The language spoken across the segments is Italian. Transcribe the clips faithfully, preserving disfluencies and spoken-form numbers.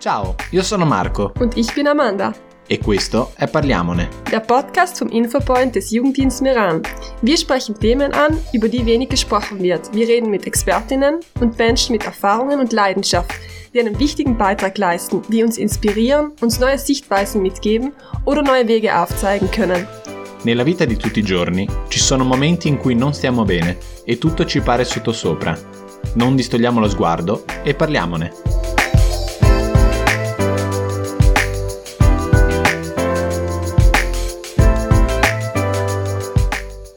Ciao, io sono Marco. Und ich bin Amanda. E questo è Parliamone, der Podcast vom Infopoint des Jugenddienst Miran. Wir sprechen Themen an, über die wenig gesprochen wird. Wir reden mit Expertinnen und Menschen mit Erfahrungen und Leidenschaft, die einen wichtigen Beitrag leisten, die uns inspirieren, uns neue Sichtweisen mitgeben oder neue Wege aufzeigen können. Nella vita di tutti i giorni ci sono momenti in cui non stiamo bene e tutto ci pare sottosopra. Non distogliamo lo sguardo e parliamone.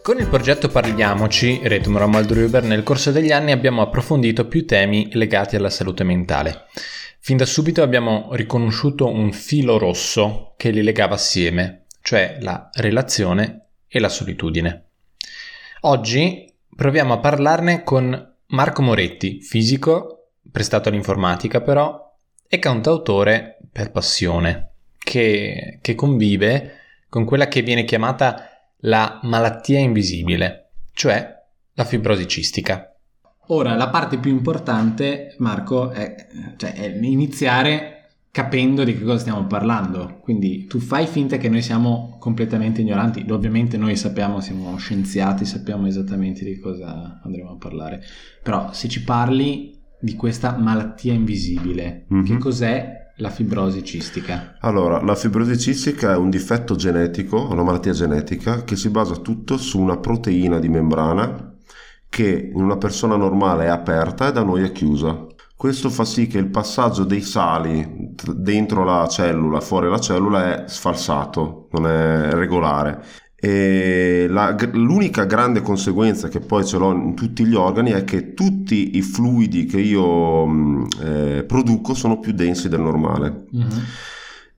Con il progetto Parliamoci, Retum Romuald Rüber, nel corso degli anni abbiamo approfondito più temi legati alla salute mentale. Fin da subito abbiamo riconosciuto un filo rosso che li legava assieme, cioè la relazione e la solitudine. Oggi proviamo a parlarne con Marco Moretti, fisico, prestato all'informatica però, e cantautore per passione, che, che convive con quella che viene chiamata la malattia invisibile, cioè la fibrosi cistica. Ora, la parte più importante, Marco, è, cioè, è iniziare capendo di che cosa stiamo parlando. Quindi tu fai finta che noi siamo completamente ignoranti. Ovviamente noi sappiamo, siamo scienziati, sappiamo esattamente di cosa andremo a parlare. Però se ci parli di questa malattia invisibile, mm-hmm. che cos'è? La fibrosi cistica. Allora, la fibrosi cistica è un difetto genetico, una malattia genetica che si basa tutto su una proteina di membrana che in una persona normale è aperta e da noi è chiusa. Questo fa sì che il passaggio dei sali dentro la cellula, fuori la cellula, è sfalsato, non è regolare. E la, l'unica grande conseguenza che poi ce l'ho in tutti gli organi è che tutti i fluidi che io eh, produco sono più densi del normale, uh-huh.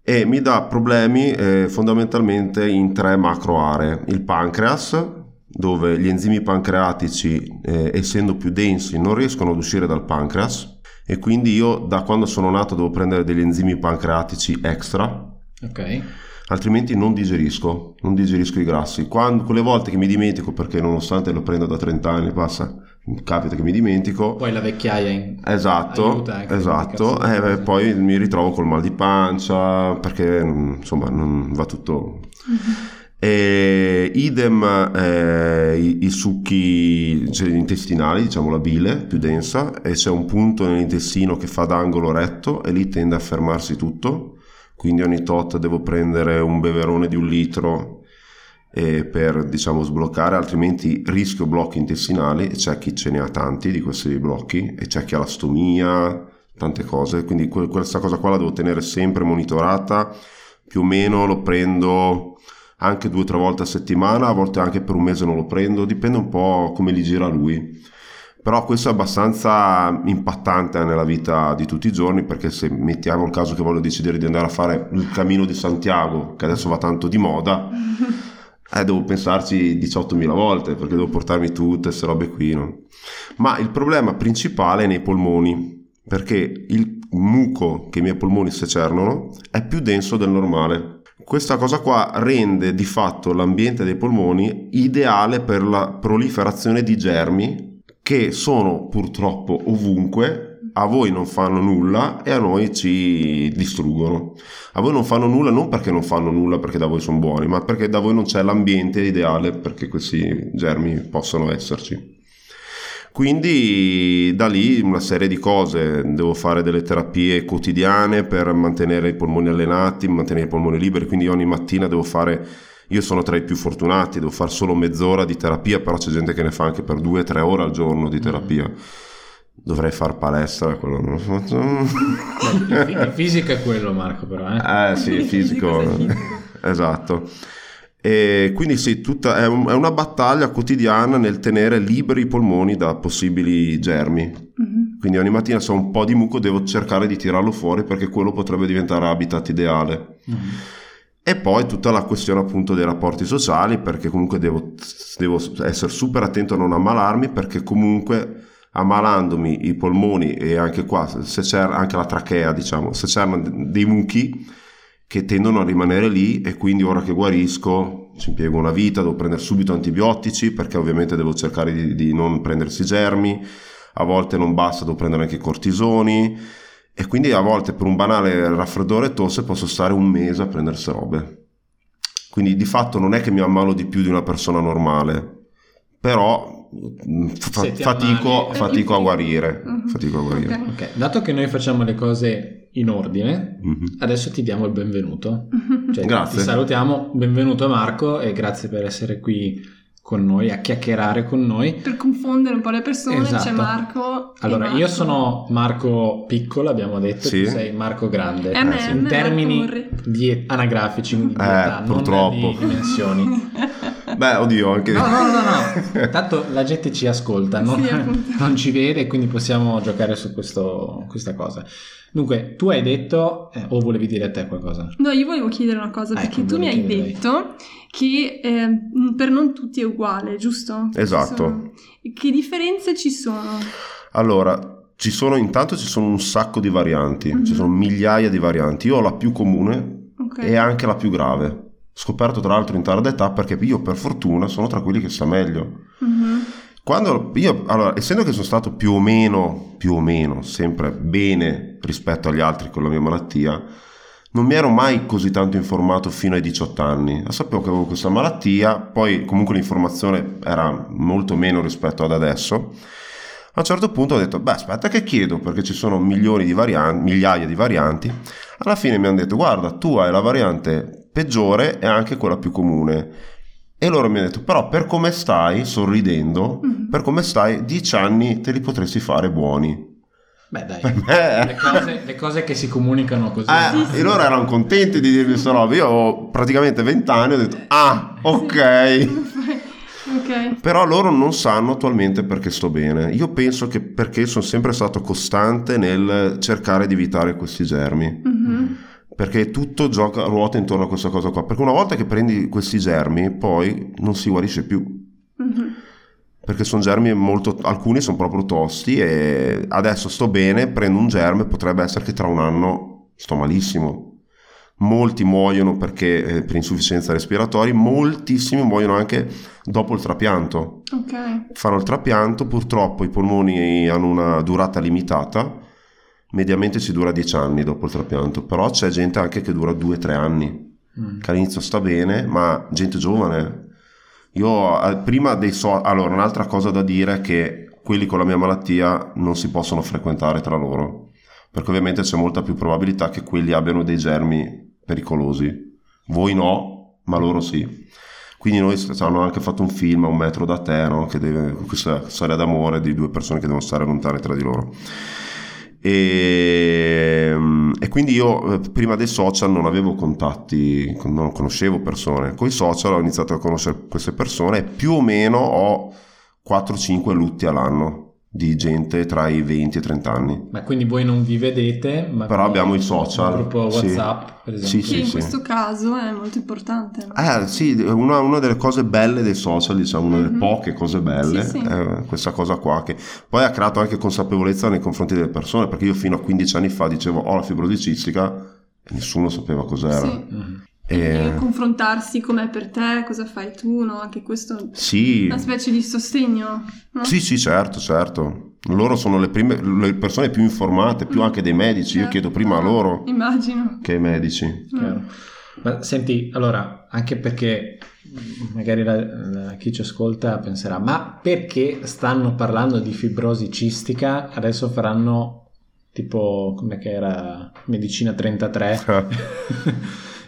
e mi dà problemi eh, fondamentalmente in tre macro aree: il pancreas, dove gli enzimi pancreatici eh, essendo più densi non riescono ad uscire dal pancreas e quindi io da quando sono nato devo prendere degli enzimi pancreatici extra, ok? Altrimenti non digerisco, non digerisco i grassi. Quando, quelle volte che mi dimentico, perché nonostante lo prendo da trenta anni, passa, capita che mi dimentico. Poi la vecchiaia in... esatto, aiuta anche. Esatto, eh, eh, poi mi ritrovo col mal di pancia, perché insomma non va tutto... E, idem eh, i, i succhi, cioè, intestinali, diciamo la bile più densa, e c'è un punto nell'intestino che fa d'angolo retto e lì tende a fermarsi tutto. Quindi ogni tot devo prendere un beverone di un litro eh, per, diciamo, sbloccare, altrimenti rischio blocchi intestinali. C'è chi ce ne ha tanti di questi blocchi e c'è chi ha la stomia, tante cose. Quindi que- questa cosa qua la devo tenere sempre monitorata, più o meno lo prendo anche due o tre volte a settimana, a volte anche per un mese non lo prendo, dipende un po' come li gira lui. Però questo è abbastanza impattante nella vita di tutti i giorni, perché se mettiamo il caso che voglio decidere di andare a fare il Camino di Santiago, che adesso va tanto di moda, eh, devo pensarci diciottomila volte, perché devo portarmi tutte queste robe qui, no? Ma il problema principale è nei polmoni, perché il muco che i miei polmoni secernano è più denso del normale. Questa cosa qua rende di fatto l'ambiente dei polmoni ideale per la proliferazione di germi, che sono purtroppo ovunque. A voi non fanno nulla e a noi ci distruggono. A voi non fanno nulla non perché non fanno nulla, perché da voi sono buoni, ma perché da voi non c'è l'ambiente ideale perché questi germi possano esserci. Quindi da lì una serie di cose, devo fare delle terapie quotidiane per mantenere i polmoni allenati, mantenere i polmoni liberi, quindi ogni mattina devo fare... Io sono tra i più fortunati, devo fare solo mezz'ora di terapia, però c'è gente che ne fa anche per due, tre ore al giorno di terapia. Dovrei far palestra, quello non lo faccio. Il fisico è quello, Marco, però. Eh, eh sì, il fisico. fisico. Esatto. E quindi sì, tutta, è, un, è una battaglia quotidiana nel tenere liberi i polmoni da possibili germi. Mm-hmm. Quindi ogni mattina se ho un po' di muco devo cercare di tirarlo fuori, perché quello potrebbe diventare habitat ideale. Mm-hmm. E poi tutta la questione appunto dei rapporti sociali, perché comunque devo, devo essere super attento a non ammalarmi, perché comunque ammalandomi i polmoni e anche qua, se c'è anche la trachea, diciamo, se c'erano dei muchi che tendono a rimanere lì, e quindi ora che guarisco ci impiego una vita, devo prendere subito antibiotici perché ovviamente devo cercare di, di non prendersi germi, a volte non basta, devo prendere anche cortisoni. e quindi a volte per un banale raffreddore e tosse posso stare un mese a prendersi robe. Quindi di fatto non è che mi ammalo di più di una persona normale, però fa- fatico, fatico a guarire. Uh-huh. Fatico a guarire. Okay. Okay. Dato che noi facciamo le cose in ordine, uh-huh, adesso ti diamo il benvenuto. Uh-huh. Cioè, grazie. Ti salutiamo, benvenuto Marco e grazie per essere qui con noi, a chiacchierare con noi. Per confondere un po' le persone, esatto. C'è Marco. Allora, Marco. Io sono Marco Piccolo, abbiamo detto, sì. Tu sei Marco Grande. M M, eh, sì. In termini di anagrafici, quindi eh, di età, purtroppo. Non di dimensioni. Beh, oddio, anche... No, no, no, no. Tanto la gente ci ascolta, non, sì, non ci vede, quindi possiamo giocare su questo, questa cosa. Dunque, tu hai detto, eh, o volevi dire a te qualcosa? No, io volevo chiedere una cosa, eh, perché tu mi hai detto che eh, per non tutti è uguale, giusto? Esatto. Ci che differenze ci sono? Allora, ci sono intanto ci sono un sacco di varianti, mm-hmm, ci sono migliaia di varianti. Io ho la più comune, okay, e anche la più grave. Scoperto tra l'altro in tarda età, perché io per fortuna sono tra quelli che sa meglio. Uh-huh. Quando io, allora, essendo che sono stato più o meno, più o meno, sempre bene rispetto agli altri con la mia malattia, non mi ero mai così tanto informato fino ai diciotto anni. Sapevo che avevo questa malattia, poi comunque l'informazione era molto meno rispetto ad adesso. A un certo punto ho detto, beh, aspetta che chiedo, perché ci sono milioni di varianti, migliaia di varianti. Alla fine mi hanno detto, guarda, tu hai la variante peggiore è anche quella più comune, e loro mi hanno detto, però per come stai, sorridendo, mm-hmm, per come stai dieci anni te li potresti fare buoni. Beh dai, le cose, le cose che si comunicano così, eh, sì, e loro erano contenti di dirmi questa roba. Io ho praticamente vent'anni, ho detto ah ok, sì. Okay, però loro non sanno attualmente perché sto bene. Io penso che perché sono sempre stato costante nel cercare di evitare questi germi, mm-hmm, perché tutto gioca, ruota intorno a questa cosa qua, perché una volta che prendi questi germi poi non si guarisce più, mm-hmm, perché sono germi molto, alcuni sono proprio tosti, e adesso sto bene, prendo un germe, potrebbe essere che tra un anno sto malissimo. Molti muoiono perché eh, per insufficienza respiratoria, moltissimi muoiono anche dopo il trapianto, okay, fanno il trapianto, purtroppo i polmoni hanno una durata limitata. Mediamente si dura dieci anni dopo il trapianto, però c'è gente anche che dura due tre anni, mm, che all'inizio sta bene, ma gente giovane. Io prima dei so- allora un'altra cosa da dire è che quelli con la mia malattia non si possono frequentare tra loro, perché ovviamente c'è molta più probabilità che quelli abbiano dei germi pericolosi. Voi no, ma loro sì. Quindi noi ci hanno anche fatto un film, Un metro da te, no? Che deve, questa storia d'amore di due persone che devono stare lontane tra di loro. E, e quindi io prima dei social non avevo contatti, non conoscevo persone. Con i social ho iniziato a conoscere queste persone e più o meno ho quattro cinque lutti all'anno di gente tra i venti e i trenta anni. Ma quindi voi non vi vedete, ma però abbiamo i social, un gruppo WhatsApp, sì, per esempio. Sì, sì, che in sì, questo caso è molto importante. Eh, sì, una, una delle cose belle dei social, diciamo, una, mm-hmm, delle poche cose belle, sì, sì, è questa cosa qua, che poi ha creato anche consapevolezza nei confronti delle persone, perché io fino a quindici anni fa dicevo ho la fibrosi cistica e nessuno sapeva cos'era. Sì. Mm-hmm. E... e confrontarsi com'è per te, cosa fai tu, no? Anche questo, sì, una specie di sostegno, no? Sì, sì, certo, certo. Loro sono le prime, le persone più informate, più, mm, anche dei medici, certo. Io chiedo prima a loro, immagino, che ai medici. Chiaro. Ma senti, allora, anche perché magari la, la, chi ci ascolta penserà, ma perché stanno parlando di fibrosi cistica, adesso faranno tipo, com'è che era, medicina trentatré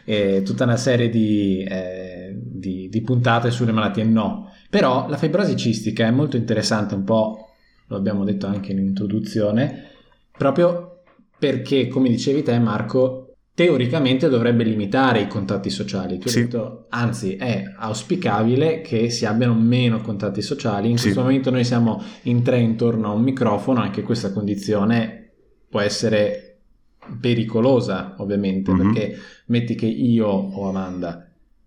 e tutta una serie di, eh, di, di puntate sulle malattie. No, però la fibrosi cistica è molto interessante, un po' lo abbiamo detto anche in introduzione, proprio perché, come dicevi te Marco, teoricamente dovrebbe limitare i contatti sociali. Tu, sì, hai detto, anzi è auspicabile che si abbiano meno contatti sociali. In, sì, questo momento noi siamo in tre intorno a un microfono, anche questa condizione può essere pericolosa, ovviamente, mm-hmm, perché metti che io o Amanda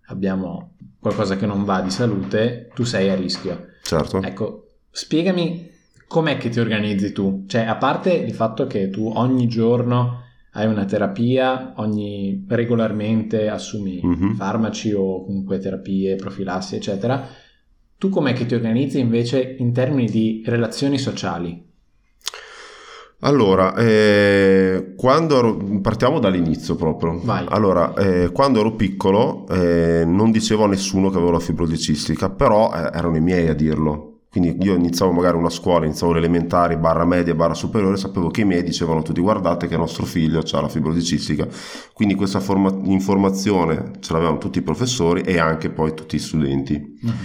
abbiamo qualcosa che non va di salute, tu sei a rischio. Certo. Ecco, spiegami com'è che ti organizzi tu, cioè a parte il fatto che tu ogni giorno hai una terapia, ogni regolarmente assumi, mm-hmm, farmaci o comunque terapie, profilassi, eccetera, tu com'è che ti organizzi invece in termini di relazioni sociali? Allora, eh, quando ero, partiamo dall'inizio proprio. Vai. Allora, eh, quando ero piccolo eh, non dicevo a nessuno che avevo la fibrosi cistica, però eh, erano i miei a dirlo. Quindi io iniziavo magari una scuola, iniziavo l'elementare, barra media, barra superiore, sapevo che i miei dicevano tutti: guardate che il nostro figlio ha la fibrosi cistica. Quindi questa forma- informazione ce l'avevano tutti i professori e anche poi tutti i studenti. Mm-hmm.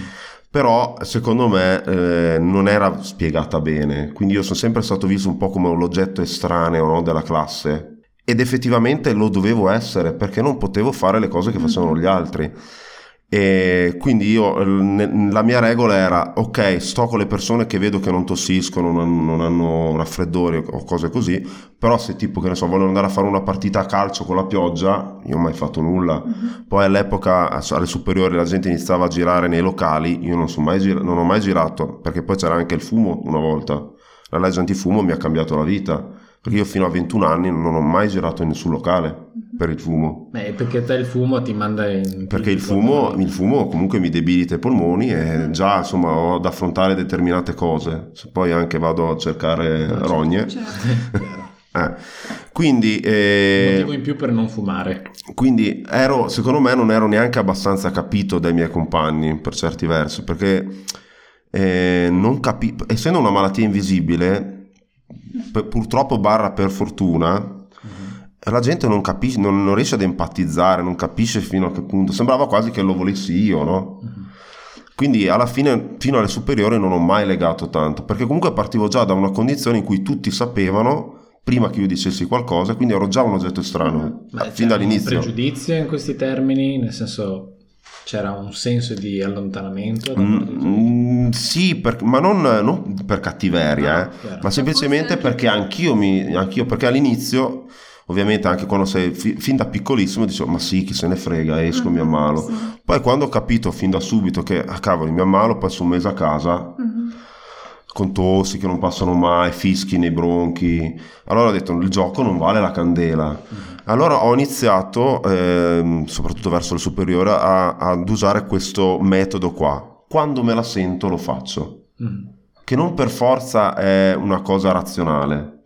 Però secondo me eh, non era spiegata bene, quindi io sono sempre stato visto un po' come l'oggetto estraneo, no, della classe, ed effettivamente lo dovevo essere perché non potevo fare le cose che facevano gli altri. E quindi io, la mia regola era: ok, sto con le persone che vedo che non tossiscono, non, non hanno raffreddori o cose così, però se tipo, che ne so, vogliono andare a fare una partita a calcio con la pioggia, io non ho mai fatto nulla. Mm-hmm. Poi all'epoca alle superiori la gente iniziava a girare nei locali, io non, so mai gir- non ho mai girato, perché poi c'era anche il fumo una volta, la legge antifumo mi ha cambiato la vita, perché io fino a ventuno anni non ho mai girato in nessun locale per il fumo. Eh, perché te il fumo ti manda in... Perché il fumo, il fumo comunque mi debilita i polmoni e già insomma ho ad affrontare determinate cose, se poi anche vado a cercare no, rogne. Certo. eh. Quindi... Eh, motivo in più per non fumare. Quindi ero, secondo me non ero neanche abbastanza capito dai miei compagni per certi versi, perché eh, non capivo, essendo una malattia invisibile... purtroppo barra per fortuna, uh-huh, la gente non capisce, non, non riesce ad empatizzare, non capisce fino a che punto, sembrava quasi che lo volessi io, no? Uh-huh. Quindi alla fine fino alle superiori non ho mai legato tanto, perché comunque partivo già da una condizione in cui tutti sapevano prima che io dicessi qualcosa, quindi ero già un oggetto strano. Beh, fin c'era dall'inizio. Un pregiudizio in questi termini, nel senso... C'era un senso di allontanamento? Mm, sì, per, ma non, non per cattiveria, no, eh, ma semplicemente perché anch'io, mi, anch'io, perché all'inizio, ovviamente anche quando sei fi, fin da piccolissimo, dicevo: ma sì, chi se ne frega, esco, ah, mi ammalo. Sì. Poi quando ho capito fin da subito che, ah cavoli, mi ammalo, passo un mese a casa... Mm-hmm. Con tossi che non passano mai, fischi nei bronchi, allora ho detto: il gioco non vale la candela. Allora ho iniziato, eh, soprattutto verso il superiore, a, ad usare questo metodo qua: quando me la sento lo faccio, mm. che non per forza è una cosa razionale,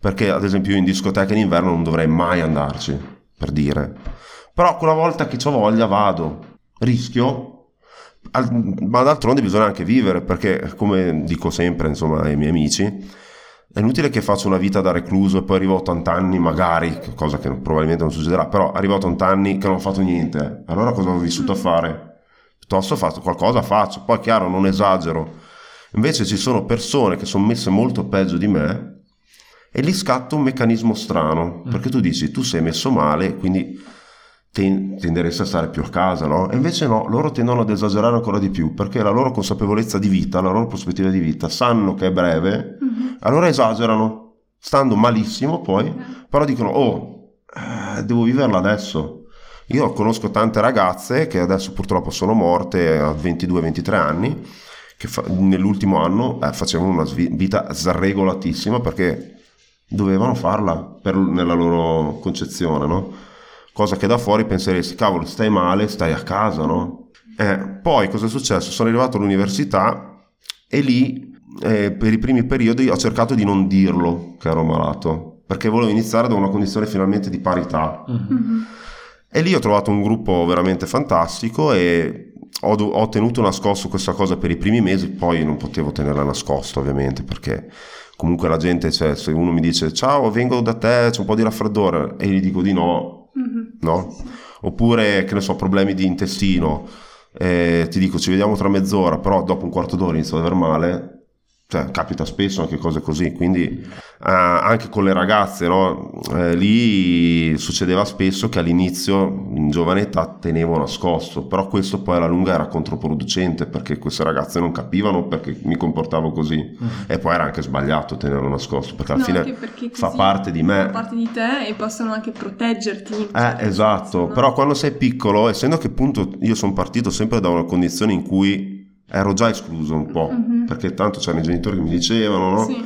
perché ad esempio io in discoteca in inverno non dovrei mai andarci, per dire, però quella volta che c'ho voglia vado, rischio. Ma d'altronde bisogna anche vivere, perché come dico sempre insomma ai miei amici, è inutile che faccio una vita da recluso e poi arrivo a ottanta anni magari, cosa che probabilmente non succederà, però arrivo a ottanta anni che non ho fatto niente, allora cosa ho vissuto a fare? Piuttosto faccio qualcosa, faccio, poi chiaro non esagero. Invece ci sono persone che sono messe molto peggio di me e lì scatta un meccanismo strano, perché tu dici: tu sei messo male, quindi tenderesti a stare più a casa, no? E invece no, loro tendono ad esagerare ancora di più, perché la loro consapevolezza di vita, la loro prospettiva di vita, sanno che è breve, mm-hmm, allora esagerano, stando malissimo poi, però dicono: oh, eh, devo viverla adesso. Io conosco tante ragazze che adesso purtroppo sono morte a ventidue ventitré anni, che fa- nell'ultimo anno eh, facevano una svi- vita sregolatissima, perché dovevano farla per, nella loro concezione, no? Cosa che da fuori penseresti: cavolo, stai male, stai a casa, no? Eh, poi cosa è successo? Sono arrivato all'università e lì eh, per i primi periodi ho cercato di non dirlo che ero malato, perché volevo iniziare da una condizione finalmente di parità. Mm-hmm. E lì ho trovato un gruppo veramente fantastico e ho, ho tenuto nascosto questa cosa per i primi mesi, poi non potevo tenerla nascosta ovviamente, perché... comunque la gente, cioè, se uno mi dice: ciao, vengo da te, c'è un po' di raffreddore, e gli dico di no, mm-hmm, no? Sì, sì. Oppure, che ne so, problemi di intestino, eh, ti dico: ci vediamo tra mezz'ora, però dopo un quarto d'ora inizio ad aver male. Cioè, capita spesso anche cose così, quindi eh, anche con le ragazze, no? Eh, lì succedeva spesso che all'inizio, in giovane età, tenevo nascosto, però questo poi alla lunga era controproducente, perché queste ragazze non capivano perché mi comportavo così, mm-hmm, e poi era anche sbagliato tenerlo nascosto, perché alla no, fine perché fa parte di me, fa parte di te e possono anche proteggerti. Eh, esatto, senso, no? Però quando sei piccolo, essendo che appunto io sono partito sempre da una condizione in cui ero già escluso un po', mm-hmm, perché tanto c'erano i genitori che mi dicevano, no? Sì.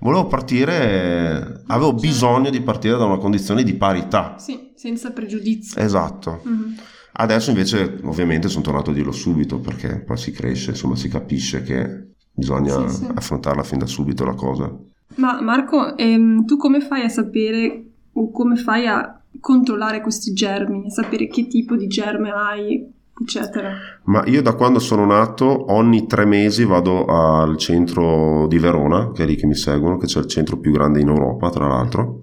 Volevo partire, avevo cioè... bisogno di partire da una condizione di parità. Sì, senza pregiudizi. Esatto. Mm-hmm. Adesso invece ovviamente sono tornato a dirlo subito, perché poi si cresce, insomma si capisce che bisogna sì, sì. affrontarla fin da subito la cosa. Ma Marco, ehm, tu come fai a sapere o come fai a controllare questi germi, a sapere che tipo di germe hai, eccetera? Ma io da quando sono nato ogni tre mesi vado al centro di Verona, che è lì che mi seguono, che c'è il centro più grande in Europa tra l'altro,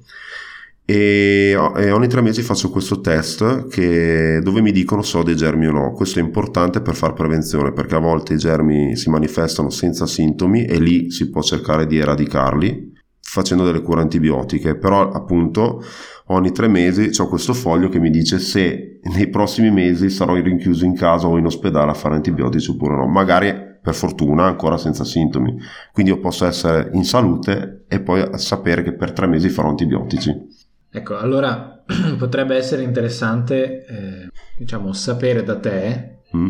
e ogni tre mesi faccio questo test che, dove mi dicono se ho dei germi o no. Questo è importante per far prevenzione, perché a volte i germi si manifestano senza sintomi e lì si può cercare di eradicarli facendo delle cure antibiotiche. Però appunto ogni tre mesi c'ho questo foglio che mi dice se nei prossimi mesi sarò rinchiuso in casa o in ospedale a fare antibiotici oppure no, magari per fortuna ancora senza sintomi, quindi io posso essere in salute e poi sapere che per tre mesi farò antibiotici. Ecco, allora potrebbe essere interessante, eh, diciamo, sapere da te. Mm.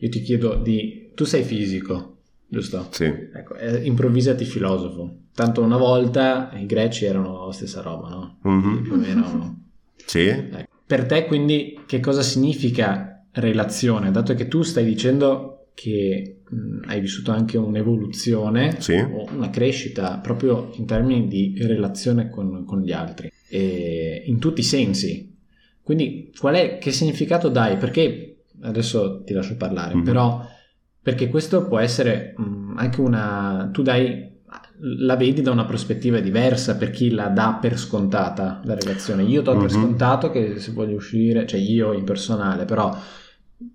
Io ti chiedo di... Tu sei fisico, giusto? Sì. Ecco, eh, improvvisati filosofo. Tanto una volta i greci erano la stessa roba, no? Mm-hmm. Più o meno. Sì. Ecco. Per te, quindi, che cosa significa relazione? Dato che tu stai dicendo che mh, hai vissuto anche un'evoluzione, sì, o una crescita proprio in termini di relazione con, con gli altri. In tutti i sensi, quindi qual è, che significato dai? Perché adesso ti lascio parlare. Mm-hmm. Però perché questo può essere anche una, tu dai, la vedi da una prospettiva diversa per chi la dà per scontata la relazione. Io do mm-hmm. per scontato che se voglio uscire, cioè io in personale, però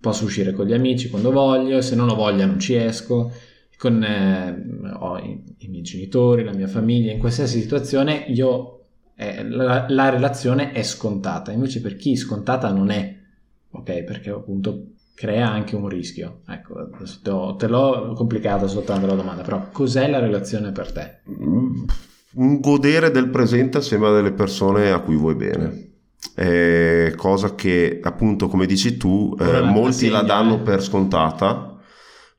posso uscire con gli amici quando voglio, se non ho voglia non ci esco, con eh, ho i, i miei genitori, la mia famiglia, in qualsiasi situazione io La, la relazione è scontata. Invece per chi scontata non è, ok, perché appunto crea anche un rischio. Ecco, te, ho, te l'ho complicata soltanto la domanda, però cos'è la relazione per te? Un godere del presente assieme a delle persone a cui vuoi bene. È cosa che appunto, come dici tu, eh, molti la danno per scontata.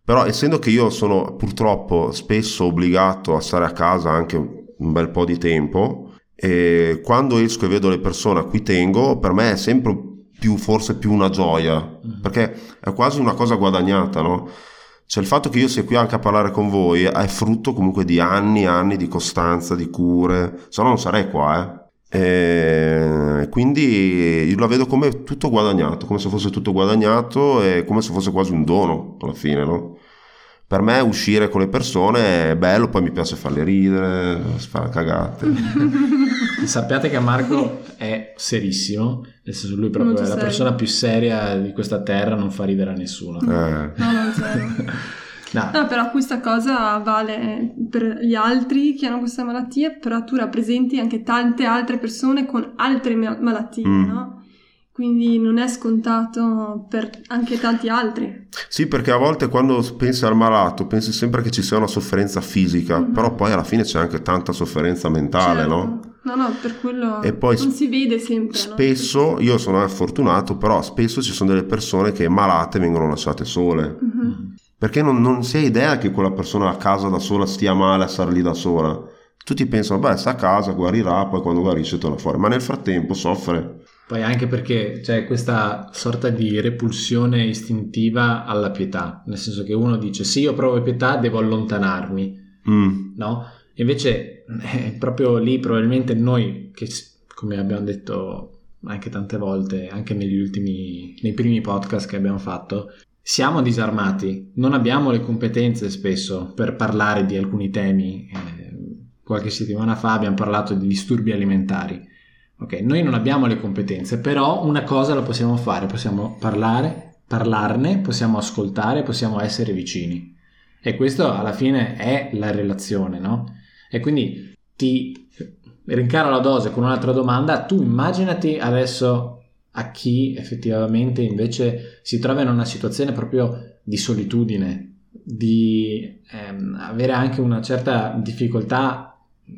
Però essendo che io sono purtroppo spesso obbligato a stare a casa anche un bel po' di tempo, e quando esco e vedo le persone a cui tengo, per me è sempre più, forse più una gioia, perché è quasi una cosa guadagnata, no? Cioè il fatto che io sia qui anche a parlare con voi è frutto comunque di anni e anni di costanza, di cure, se no non sarei qua, eh? E quindi io la vedo come tutto guadagnato, come se fosse tutto guadagnato e come se fosse quasi un dono alla fine, no? Per me uscire con le persone è bello, poi mi piace farle ridere, fare cagate. Sappiate che Marco è serissimo, nel senso lui proprio è la serio. persona più seria di questa terra, non fa ridere a nessuno. Eh. No, non no. no, però questa cosa vale per gli altri che hanno questa malattia, però tu rappresenti anche tante altre persone con altre malattie, mm. no? Quindi non è scontato per anche tanti altri. Sì, perché a volte quando pensi al malato pensi sempre che ci sia una sofferenza fisica, mm-hmm. però poi alla fine c'è anche tanta sofferenza mentale, certo. no? No, no, per quello e poi non si vede sempre. Spesso, no? Io sono fortunato, però spesso ci sono delle persone che malate vengono lasciate sole. Mm-hmm. Perché non, non si ha idea che quella persona a casa da sola stia male a star lì da sola. Tutti pensano, beh, sta a casa, guarirà, poi quando guarisce torna fuori. Ma nel frattempo soffre. Poi anche perché c'è questa sorta di repulsione istintiva alla pietà, nel senso che uno dice sì, io provo pietà, devo allontanarmi, mm. no? Invece eh, proprio lì probabilmente noi, che come abbiamo detto anche tante volte, anche negli ultimi, nei primi podcast che abbiamo fatto, siamo disarmati, non abbiamo le competenze spesso per parlare di alcuni temi. Eh, qualche settimana fa abbiamo parlato di disturbi alimentari. Ok, noi non abbiamo le competenze, però una cosa la possiamo fare, possiamo parlare, parlarne, possiamo ascoltare, possiamo essere vicini. E questo alla fine è la relazione, no? E quindi ti rincaro la dose con un'altra domanda. Tu immaginati adesso a chi effettivamente invece si trova in una situazione proprio di solitudine, di ehm, avere anche una certa difficoltà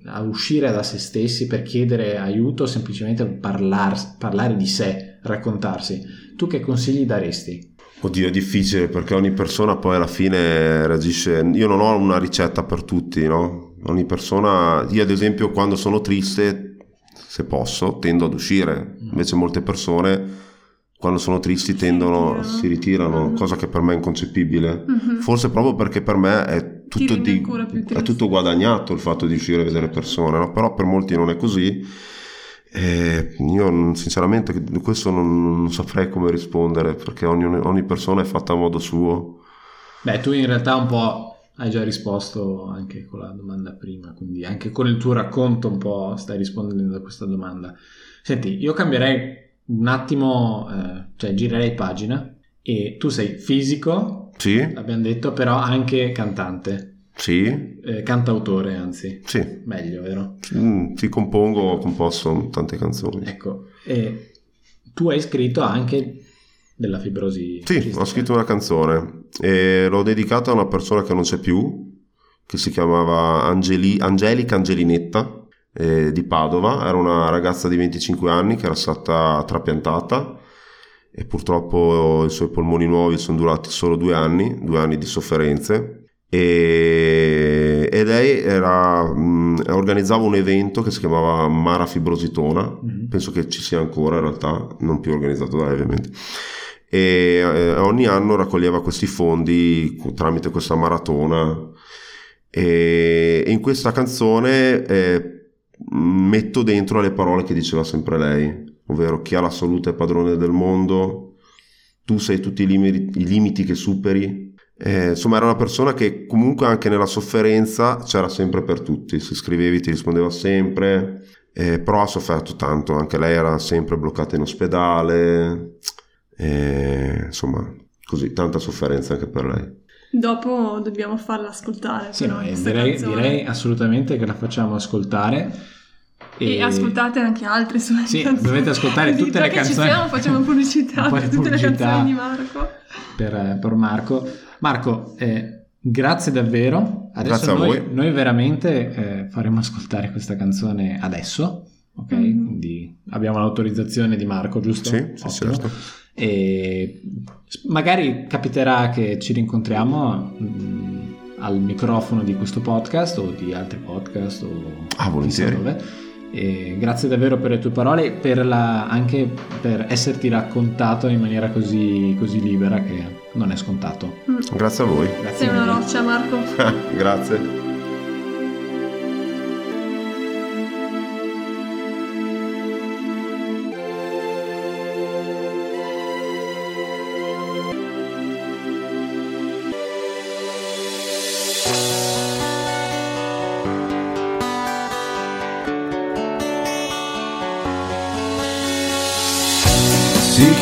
a uscire da se stessi per chiedere aiuto, semplicemente parlar, parlare di sé, raccontarsi. Tu che consigli daresti? Oddio, è difficile perché ogni persona poi alla fine reagisce. Io non ho una ricetta per tutti, no? Ogni persona, io ad esempio quando sono triste, se posso, tendo ad uscire. Invece molte persone quando sono tristi tendono, si ritirano, si ritirano, cosa che per me è inconcepibile. Mm-hmm. Forse proprio perché per me è tutto, di, ancora più è tutto guadagnato il fatto di uscire a vedere persone, no? Però per molti non è così. Eh, io sinceramente questo non, non saprei come rispondere, perché ogni, ogni persona è fatta a modo suo. Beh, tu in realtà un po' hai già risposto anche con la domanda prima, quindi anche con il tuo racconto un po' stai rispondendo a questa domanda. Senti, io cambierei un attimo, eh, cioè girerei pagina, e tu sei fisico, sì, l'abbiamo detto, però anche cantante. Sì. Eh, cantautore, anzi. Sì. Meglio, vero? Mm, ti compongo, ho composto tante canzoni. Ecco, e tu hai scritto anche della fibrosi cistica. Sì, ho scritto una canzone e l'ho dedicata a una persona che non c'è più, che si chiamava Angeli- Angelica Angelinetta, eh, di Padova. Era una ragazza di venticinque anni che era stata trapiantata e purtroppo i suoi polmoni nuovi sono durati solo due anni, due anni di sofferenze. E, e lei era, mh, organizzava un evento che si chiamava Mara Fibrositona, mm-hmm. penso che ci sia ancora in realtà, non più organizzato da lei ovviamente, e eh, ogni anno raccoglieva questi fondi tramite questa maratona, e, e in questa canzone eh, metto dentro le parole che diceva sempre lei, ovvero: chi ha la salute è padrone del mondo, tu sei tutti i limiti, i limiti che superi. Eh, insomma, era una persona che comunque anche nella sofferenza c'era sempre per tutti, se scrivevi ti rispondeva sempre, eh, però ha sofferto tanto, anche lei era sempre bloccata in ospedale, eh, insomma così, tanta sofferenza anche per lei. Dopo dobbiamo farla ascoltare. Sì, però, no, direi, direi assolutamente che la facciamo ascoltare. E, e ascoltate anche altre sue sì, canzoni. Dovete ascoltare tutte le canzoni. Ci siamo, facciamo pubblicità per tutte pubblicità le canzoni di Marco. Per, per Marco. Marco, eh, grazie davvero. Adesso grazie noi, a voi. Noi veramente eh, faremo ascoltare questa canzone adesso, ok? Mm-hmm. Quindi abbiamo l'autorizzazione di Marco, giusto? Sì, sì, certo. E magari capiterà che ci rincontriamo mh, al microfono di questo podcast o di altri podcast o ah, volentieri. Dove. E grazie davvero per le tue parole, per la, anche per esserti raccontato in maniera così, così libera, che non è scontato. Mm. Grazie a voi. Grazie. Sei una roccia, Marco. Grazie.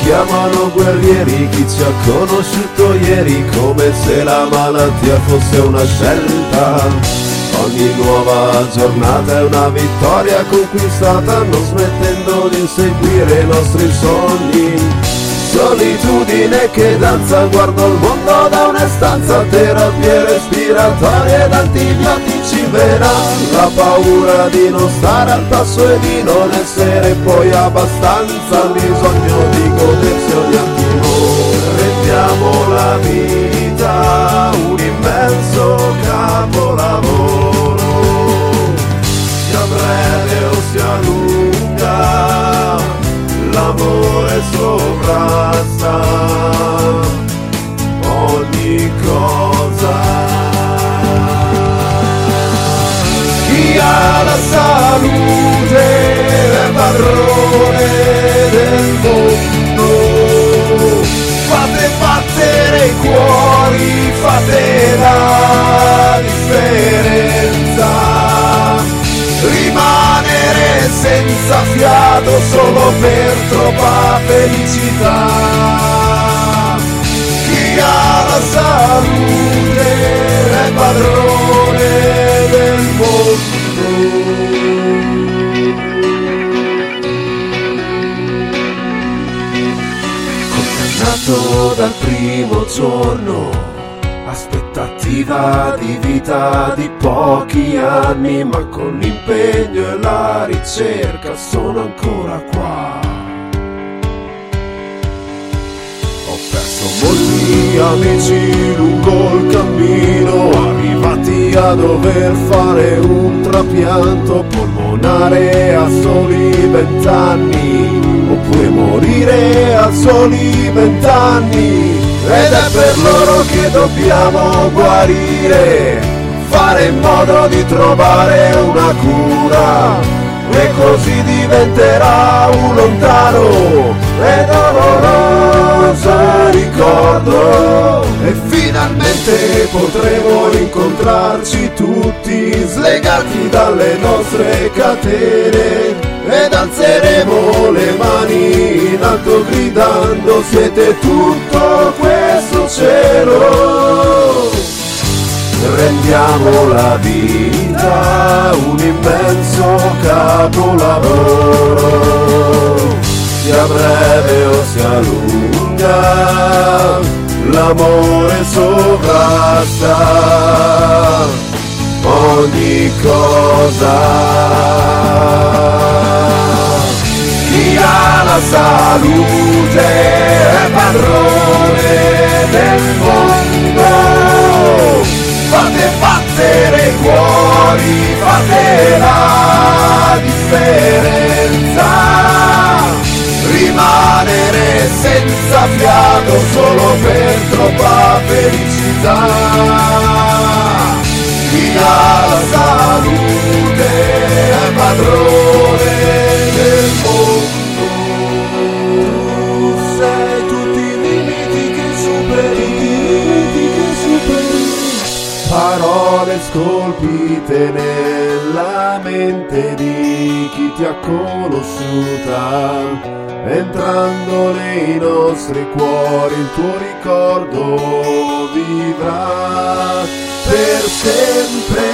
Chiamano guerrieri chi ci ha conosciuto ieri, come se la malattia fosse una scelta. Ogni nuova giornata è una vittoria conquistata, non smettendo di inseguire i nostri sogni. Solitudine che danza, guardo il mondo da una stanza, terapie respiratorie ed antibiotici verani. La paura di non stare al passo e di non essere poi abbastanza, il bisogno di godersi ogni attimo. Rendiamo la vita un immenso capolavoro, sia breve o sia lunga, l'amore sovrasta ogni cosa. Chi ha la salute è padrone del mondo, fate battere i cuori, fate la differenza. Rimanere senza fiato solo per troppa felicità. Chi ha la salute è padrone del mondo. Condannato dal primo giorno, aspettativa di vita di pochi anni, ma con l'impegno e la ricerca sono ancora qua. Ho perso molti amici lungo il cammino, arrivati a dover fare un trapianto polmonare a soli vent'anni, oppure morire a soli vent'anni. Ed è per loro che dobbiamo guarire, fare in modo di trovare una cura, e così diventerà un lontano e doloroso ricordo, e finalmente potremo incontrarci tutti, slegati dalle nostre catene, e alzeremo le mani in alto gridando: siete tutto questo cielo. Rendiamo la vita un immenso capolavoro, sia breve o sia lunga, l'amore sovrasta ogni cosa. Chi ha la salute è padrone del mondo, fate battere i cuori, fate la differenza, rimanere senza fiato solo per troppa felicità. Chi ha la salute è padrone del mondo, tu sei tutti i limiti che superi, parole scolpite nella mente di chi ti ha conosciuta, entrando nei nostri cuori il tuo ricordo vivrà per sempre.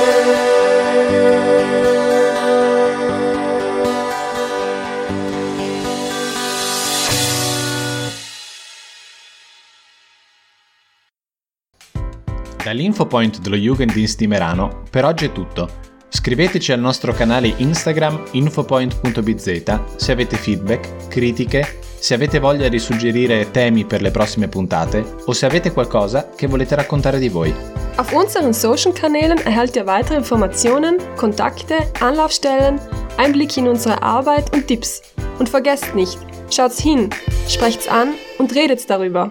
Dall'Infopoint dello Jugenddienst di Merano per oggi è tutto. Scriveteci al nostro canale Instagram infopoint punto b z se avete feedback, critiche, se avete voglia di suggerire temi per le prossime puntate o se avete qualcosa che volete raccontare di voi. Auf unseren Social-Kanälen erhaltet ihr weitere Informationen, Kontakte, Anlaufstellen, Einblicke in unsere Arbeit und Tipps. Und vergesst nicht, schaut's hin, sprecht's an und redet's darüber.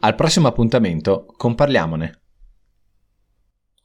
Al prossimo appuntamento con Parliamone.